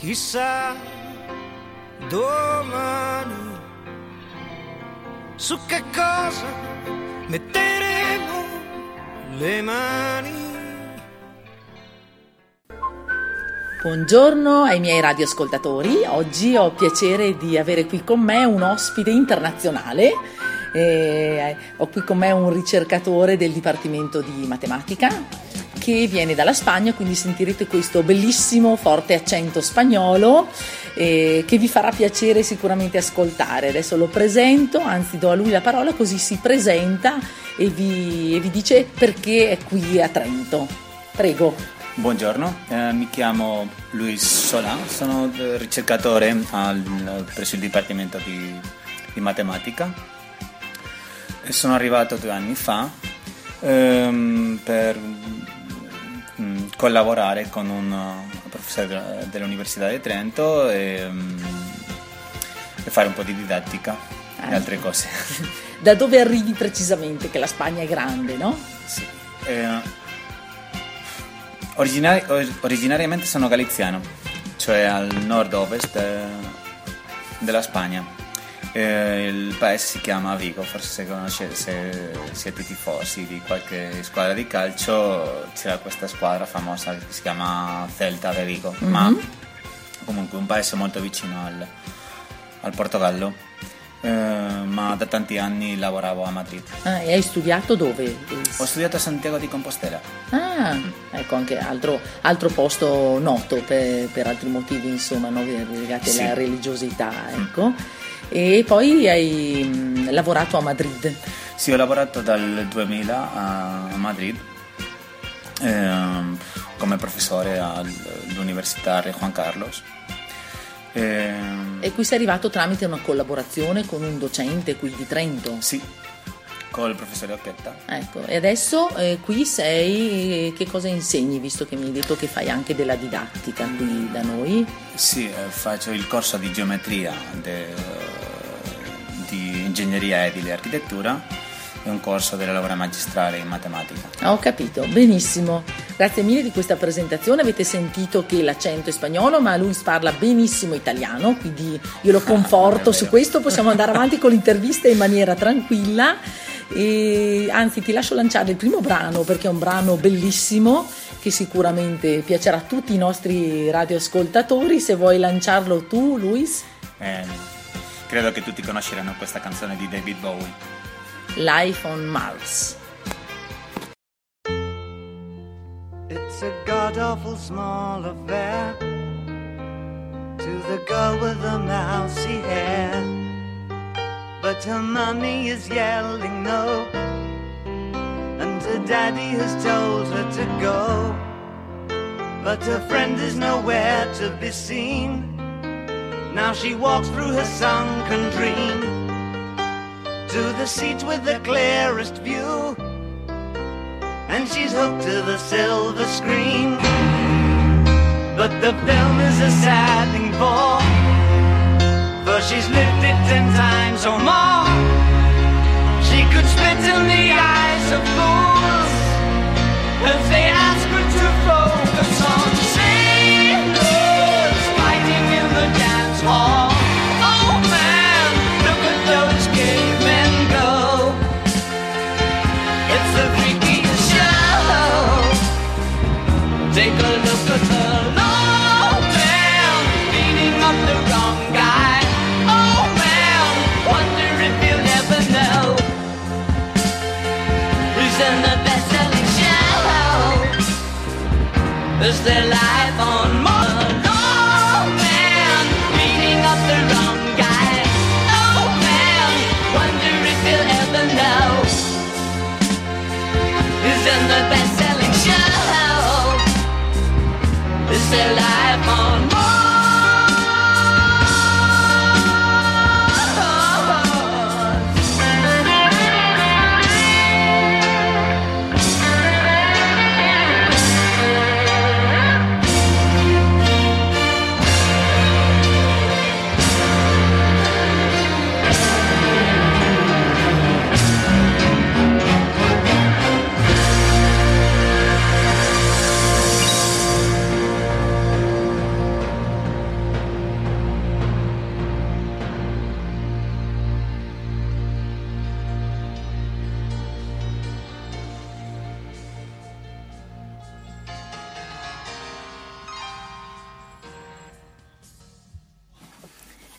chissà domani su che cosa metteremo le mani. Buongiorno ai miei radioascoltatori, oggi ho piacere di avere qui con me un ospite internazionale. Ho qui con me un ricercatore del Dipartimento di Matematica che viene dalla Spagna, quindi sentirete questo bellissimo forte accento spagnolo che vi farà piacere sicuramente ascoltare. Adesso lo presento, anzi do a lui la parola così si presenta e vi dice perché è qui a Trento. Prego. Buongiorno, mi chiamo Luis Sola, sono ricercatore presso il Dipartimento di Matematica. Sono arrivato 2 anni fa per collaborare con un professore dell'Università di Trento e fare un po' di didattica e altre cose. Da dove arrivi precisamente? Che la Spagna è grande, no? Sì. Originariamente sono galiziano, cioè al nord-ovest della Spagna. Il paese si chiama Vigo, forse se siete tifosi di qualche squadra di calcio, c'è questa squadra famosa che si chiama Celta de Vigo, mm-hmm. Ma comunque un paese molto vicino al Portogallo, ma da tanti anni lavoravo a Madrid. E hai studiato dove? Ho studiato a Santiago di Compostela. Ecco, anche altro posto noto per altri motivi, insomma, no? Legati sì. Alla religiosità, ecco. E poi hai lavorato a Madrid. Sì, ho lavorato dal 2000 a Madrid come professore all'Università Re Juan Carlos. E qui sei arrivato tramite una collaborazione con un docente qui di Trento? Sì, col professore Occhetta. Ecco, e adesso qui sei, che cosa insegni, visto che mi hai detto che fai anche della didattica qui da noi? Sì, faccio il corso di geometria, di ingegneria edile e architettura, e un corso della laurea magistrale in matematica. Ho capito, benissimo. Grazie mille di questa presentazione. Avete sentito che l'accento è spagnolo, ma lui parla benissimo italiano, quindi io lo conforto su questo. Possiamo andare avanti con l'intervista in maniera tranquilla. E anzi, ti lascio lanciare il primo brano, perché è un brano bellissimo che sicuramente piacerà a tutti i nostri radioascoltatori. Se vuoi lanciarlo tu, Luis. Credo che tutti conosceranno questa canzone di David Bowie, Life on Mars. It's a god-awful small affair to the girl with the mousy hair, but her mummy is yelling no, and her daddy has told her to go, but her friend is nowhere to be seen. Now she walks through her sunken dream to the seat with the clearest view, and she's hooked to the silver screen. But the film is a sad thing for she's lived it 10 times or more. She could spit in the eyes of fools if they ask her to focus on sailors fighting in the dance hall. Oh man, look at those cavemen go. It's the take a look at her, oh man, beating up the wrong guy. Oh man, wonder if you'll ever know who's in the best-selling show. Is their life on Mars? Oh man, beating up the wrong guy. Oh man, wonder if you'll ever know who's in the best-selling show. It's their life on Mars.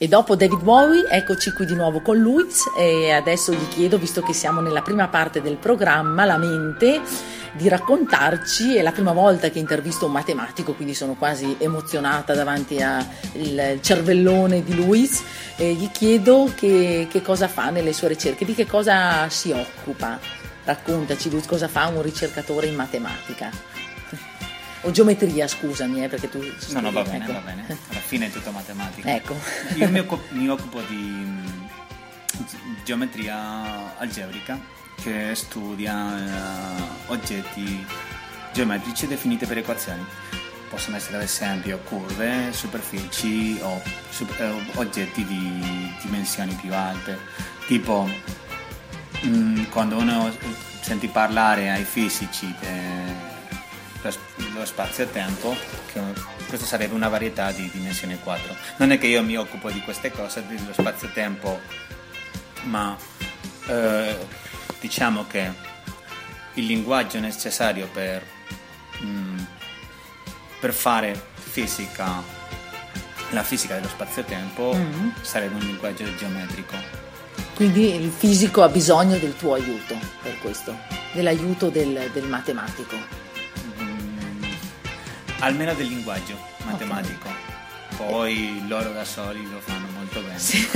E dopo David Bowie, eccoci qui di nuovo con Luis, e adesso gli chiedo, visto che siamo nella prima parte del programma, la mente, di raccontarci, è la prima volta che intervisto un matematico, quindi sono quasi emozionata davanti al cervellone di Luis, e gli chiedo che cosa fa nelle sue ricerche, di che cosa si occupa. Raccontaci, Luis, cosa fa un ricercatore in matematica? O geometria, scusami, perché tu... No, va bene, ecco. Va bene, alla fine è tutta matematica. Ecco. Io mi occupo di geometria algebrica, che studia oggetti geometrici definiti per equazioni. Possono essere ad esempio curve, superfici o oggetti di dimensioni più alte. Tipo, quando uno sente parlare ai fisici dello spazio-tempo, che questo sarebbe una varietà di dimensione 4. Non è che io mi occupo di queste cose, dello spazio-tempo, ma diciamo che il linguaggio necessario per fare la fisica dello spazio-tempo sarebbe un linguaggio geometrico. Quindi il fisico ha bisogno del tuo aiuto per questo, dell'aiuto del matematico. Almeno del linguaggio matematico, okay. Poi loro da soli lo fanno molto bene. Sì.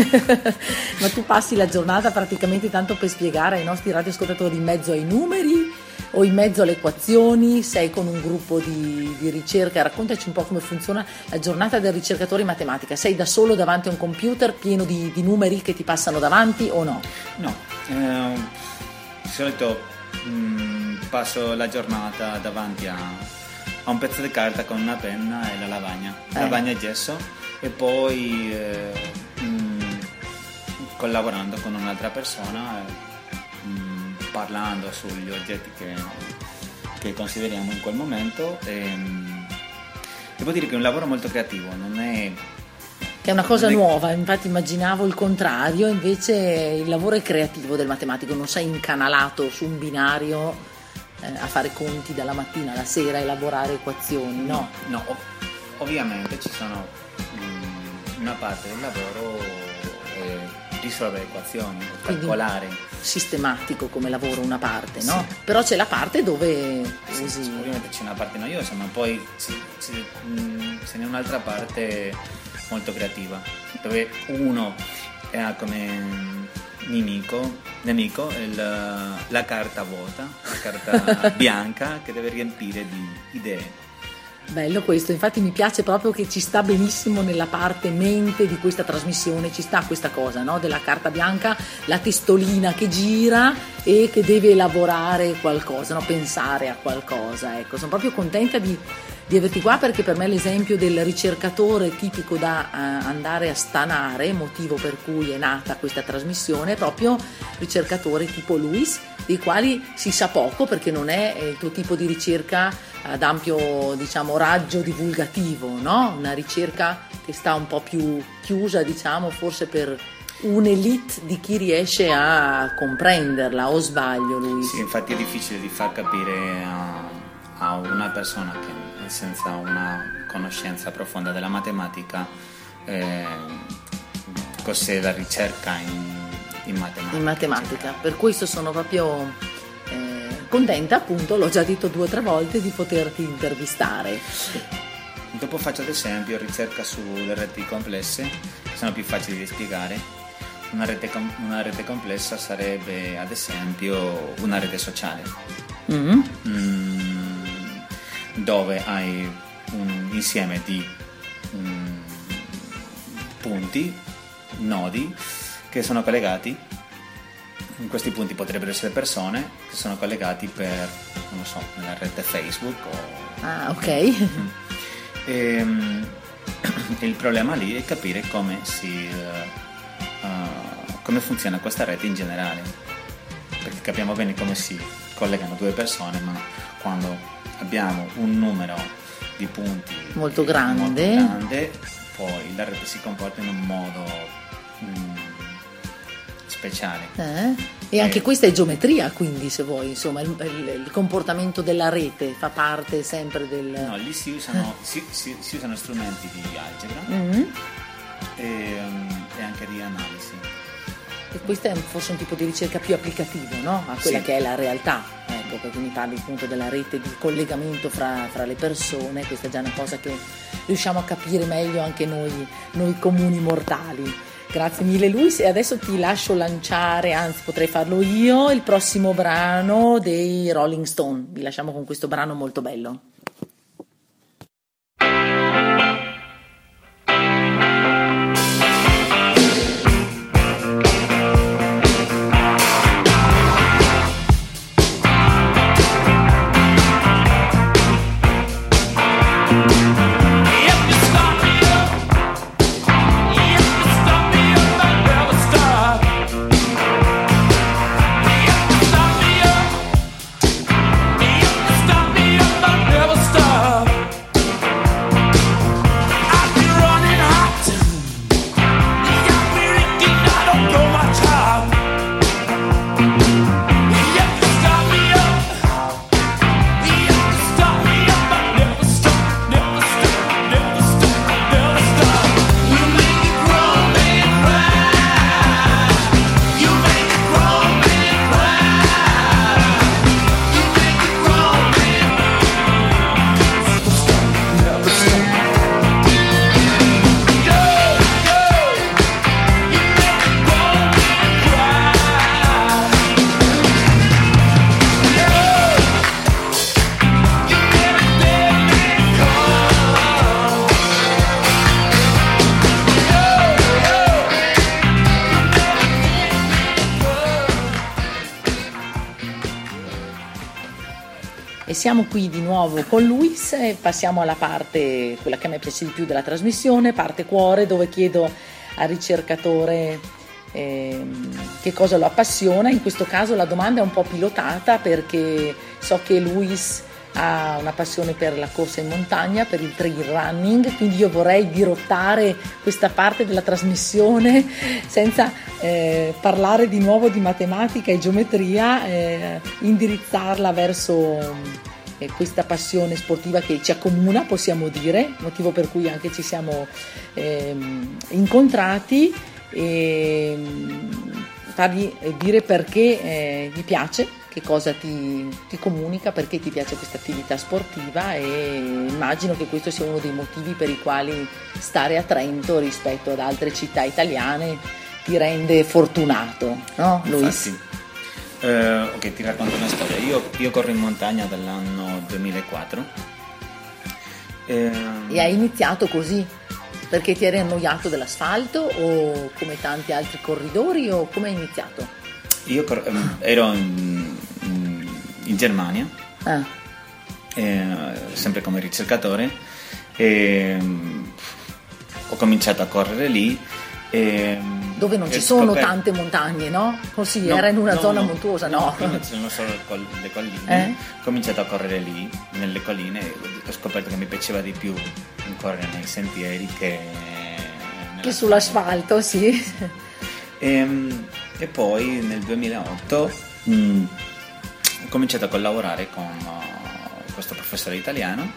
Ma tu passi la giornata praticamente tanto per spiegare ai nostri radioascoltatori in mezzo ai numeri o in mezzo alle equazioni, sei con un gruppo di ricerca, raccontaci un po' come funziona la giornata del ricercatore in matematica, sei da solo davanti a un computer pieno di numeri che ti passano davanti o no? No, di solito passo la giornata davanti a un pezzo di carta con una penna e la lavagna, lavagna e gesso, e poi collaborando con un'altra persona, parlando sugli oggetti che consideriamo in quel momento. Devo dire che è un lavoro molto creativo, che è una cosa nuova, infatti immaginavo il contrario, invece il lavoro è creativo del matematico, non sei incanalato su un binario a fare conti dalla mattina alla sera, elaborare equazioni, no, ovviamente ci sono una parte del lavoro risolvere equazioni, calcolare, sistematico come lavoro una parte, no? Sì. Però c'è la parte dove ovviamente c'è una parte noiosa, ma poi ce n'è un'altra parte molto creativa dove uno ha come nemico la carta vuota, la carta bianca che deve riempire di idee. Bello questo, infatti mi piace proprio che ci sta benissimo nella parte mente di questa trasmissione, ci sta questa cosa, no? Della carta bianca, la testolina che gira e che deve elaborare qualcosa, no? Pensare a qualcosa, ecco, sono proprio contenta di averti qua, perché per me l'esempio del ricercatore tipico da andare a stanare, motivo per cui è nata questa trasmissione, è proprio ricercatore tipo Luis, dei quali si sa poco perché non è il tuo tipo di ricerca ad ampio, diciamo, raggio divulgativo, no? Una ricerca che sta un po' più chiusa, diciamo, forse per un'elite di chi riesce a comprenderla, o sbaglio, Luis? Sì, infatti è difficile di far capire a una persona che senza una conoscenza profonda della matematica cos'è la ricerca in matematica. In matematica, per questo sono proprio contenta, appunto, l'ho già detto 2 o 3 volte, di poterti intervistare. Dopo faccio ad esempio ricerca sulle reti complesse, sono più facili da spiegare. Una rete complessa sarebbe ad esempio una rete sociale. Dove hai un insieme di punti, nodi, che sono collegati. Questi punti potrebbero essere persone che sono collegati per, non so, nella rete Facebook o... Ah, ok. E il problema lì è capire come funziona questa rete in generale, perché capiamo bene come si collegano 2 persone, ma quando abbiamo un numero di punti molto grande, poi la rete si comporta in un modo speciale. E anche questa è geometria, quindi, se vuoi, insomma, il comportamento della rete fa parte sempre del... No, lì si usano strumenti di algebra. e anche di analisi. E questo è forse un tipo di ricerca più applicativo, no? A quella che è la realtà, ecco, perché mi parli appunto della rete di collegamento fra le persone, questa è già una cosa che riusciamo a capire meglio anche noi comuni mortali. Grazie mille Luis, e adesso ti lascio lanciare, anzi potrei farlo io, il prossimo brano dei Rolling Stone. Vi lasciamo con questo brano molto bello. Siamo qui di nuovo con Luis e passiamo alla parte, quella che a me piace di più della trasmissione, parte cuore, dove chiedo al ricercatore che cosa lo appassiona. In questo caso la domanda è un po' pilotata perché so che Luis ha una passione per la corsa in montagna, per il trail running, quindi io vorrei dirottare questa parte della trasmissione senza parlare di nuovo di matematica e geometria, indirizzarla verso questa passione sportiva che ci accomuna, possiamo dire, motivo per cui anche ci siamo incontrati, e fargli dire perché gli piace, che cosa ti comunica, perché ti piace questa attività sportiva, e immagino che questo sia uno dei motivi per i quali stare a Trento rispetto ad altre città italiane ti rende fortunato, no Luis? Infatti. Ok, ti racconto una storia. Io corro in montagna dall'anno 2004. E hai iniziato così? Perché ti eri annoiato dell'asfalto, o come tanti altri corridori, o come hai iniziato? Io ero in Germania, sempre come ricercatore, e ho cominciato a correre lì. Dove non ci sono tante montagne, no? Così, no, era in una zona montuosa, no? No, ci sono solo le colline. Ho cominciato a correre lì, nelle colline, ho scoperto che mi piaceva di più correre nei sentieri che sull'asfalto, sì. E poi nel 2008 ho cominciato a collaborare con questo professore italiano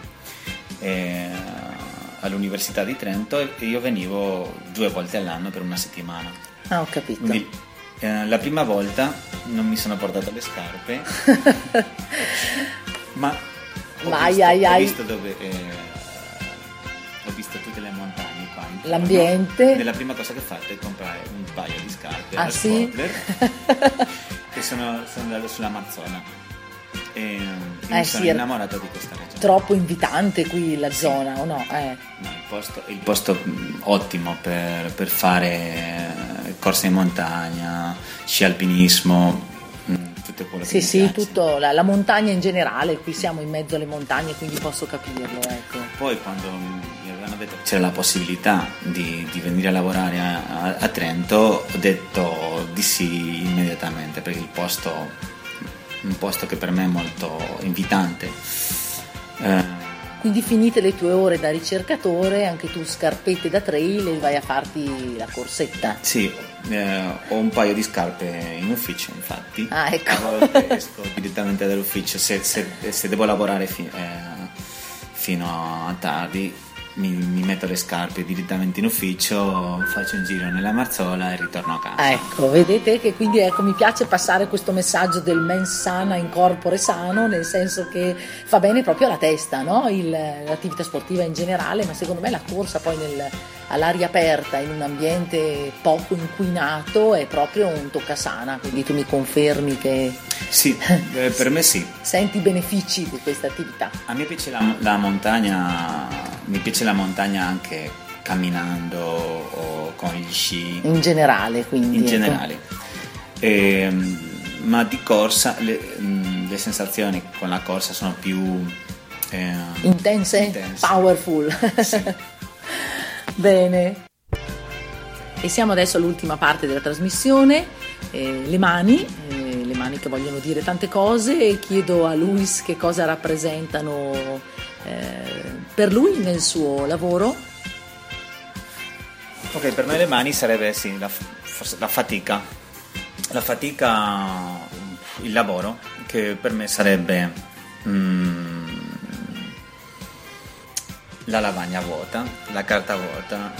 all'Università di Trento, e io venivo 2 volte all'anno per una settimana. Ah, ho capito. Quindi, la prima volta non mi sono portato le scarpe, ho visto tutte le montagne qua intorno. L'ambiente. La prima cosa che ho fatto è comprare un paio di scarpe da Sportler, che sono andato sulla Marzola. E mi sono innamorato di questa regione. Troppo invitante qui la zona, o no? No, il posto ottimo per fare corse in montagna, sci alpinismo, tutte quelle cose. Sì, tutto la montagna in generale, qui siamo in mezzo alle montagne, quindi posso capirlo, ecco. Poi quando mi avevano detto che c'era la possibilità di venire a lavorare a Trento, ho detto di sì immediatamente, perché il posto, un posto che per me è molto invitante. Quindi finite le tue ore da ricercatore, anche tu scarpette da trail e vai a farti la corsetta. Sì, ho un paio di scarpe in ufficio, infatti. Ah, ecco. A volte esco direttamente dall'ufficio se devo lavorare fino a tardi. mi metto le scarpe direttamente in ufficio, faccio un giro nella Marzola e ritorno a casa. Ecco, vedete che quindi, ecco, mi piace passare questo messaggio del mens sana in corpore sano, nel senso che fa bene proprio alla testa, no? L'attività sportiva in generale, ma secondo me la corsa poi all'aria aperta in un ambiente poco inquinato è proprio un toccasana. Quindi tu mi confermi che sì, per me sì. Senti i benefici di questa attività? A me piace la montagna. Mi piace la montagna anche camminando o con gli sci. In generale, quindi. In generale. Ma di corsa, le sensazioni con la corsa sono più intense. Powerful. Sì. Bene. E siamo adesso all'ultima parte della trasmissione, le mani. Le mani che vogliono dire tante cose, e chiedo a Luis che cosa rappresentano per lui nel suo lavoro. Ok, per me le mani sarebbe sì, la fatica, il lavoro, che per me sarebbe la lavagna vuota, la carta vuota.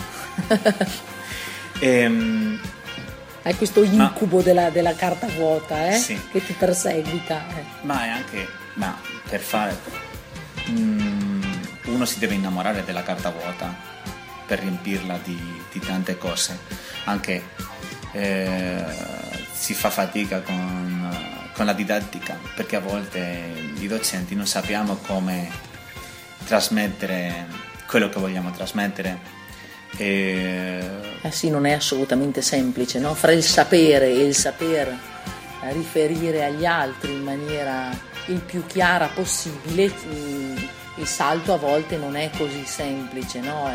È questo incubo della carta vuota, sì, che ti perseguita. Ma è anche, per fare... uno si deve innamorare della carta vuota per riempirla di tante cose, anche si fa fatica con la didattica, perché a volte i docenti non sappiamo come trasmettere quello che vogliamo trasmettere. Sì, non è assolutamente semplice, no? Fra il sapere e il saper riferire agli altri in maniera il più chiara possibile, il salto a volte non è così semplice, no?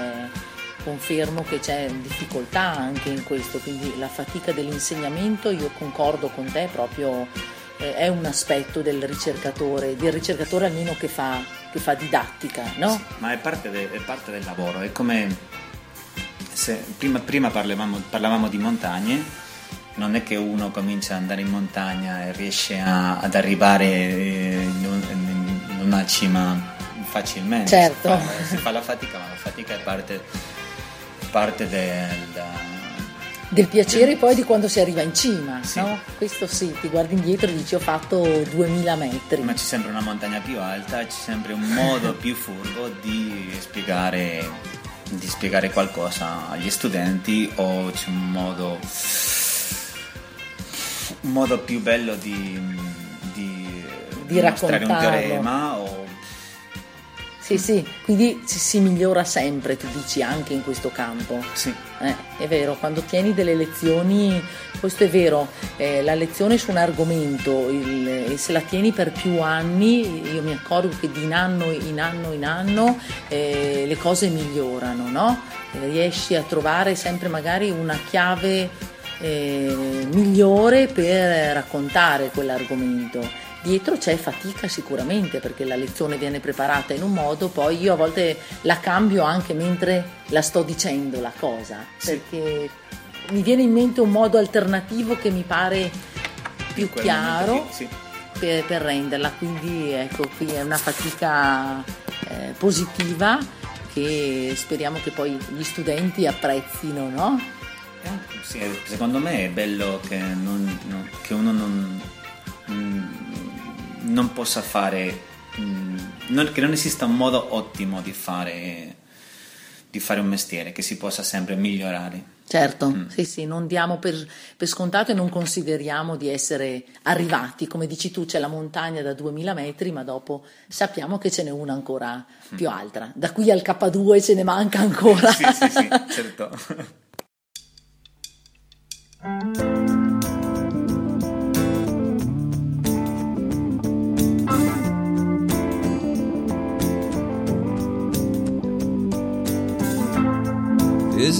Confermo che c'è difficoltà anche in questo, quindi la fatica dell'insegnamento, io concordo con te, proprio è un aspetto del ricercatore almeno che fa didattica, no? Sì, ma è parte del lavoro, è come se prima parlavamo di montagne. Non è che uno comincia ad andare in montagna e riesce ad arrivare in una cima facilmente, certo. si fa la fatica, ma la fatica è parte del piacere poi di quando si arriva in cima, sì. No? Questo sì, ti guardi indietro e dici ho fatto 2000 metri. Ma c'è sempre una montagna più alta, c'è sempre un modo più furbo di spiegare qualcosa agli studenti, o c'è un modo più bello di raccontare un teorema o... Sì, quindi si migliora sempre, tu dici, anche in questo campo. Sì. È vero, quando tieni delle lezioni, questo è vero, la lezione su un argomento, e se la tieni per più anni, io mi accorgo che di in anno le cose migliorano, no? Riesci a trovare sempre magari una chiave migliore per raccontare quell'argomento. Dietro c'è fatica sicuramente, perché la lezione viene preparata in un modo, poi io a volte la cambio anche mentre la sto dicendo la cosa, sì, perché mi viene in mente un modo alternativo che mi pare più chiaro, sì, per renderla, quindi ecco, qui è una fatica positiva che speriamo che poi gli studenti apprezzino, no? Sì, secondo me è bello che uno non possa fare, che non esista un modo ottimo di fare un mestiere, che si possa sempre migliorare. Certo, sì, non diamo per scontato e non consideriamo di essere arrivati. Come dici tu, c'è la montagna da 2000 metri, ma dopo sappiamo che ce n'è una ancora più alta. Da qui al K2 ce ne manca ancora. sì, certo. Is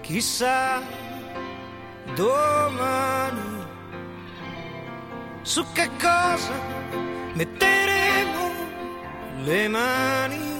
Chissà domani su che cosa metteremo le mani.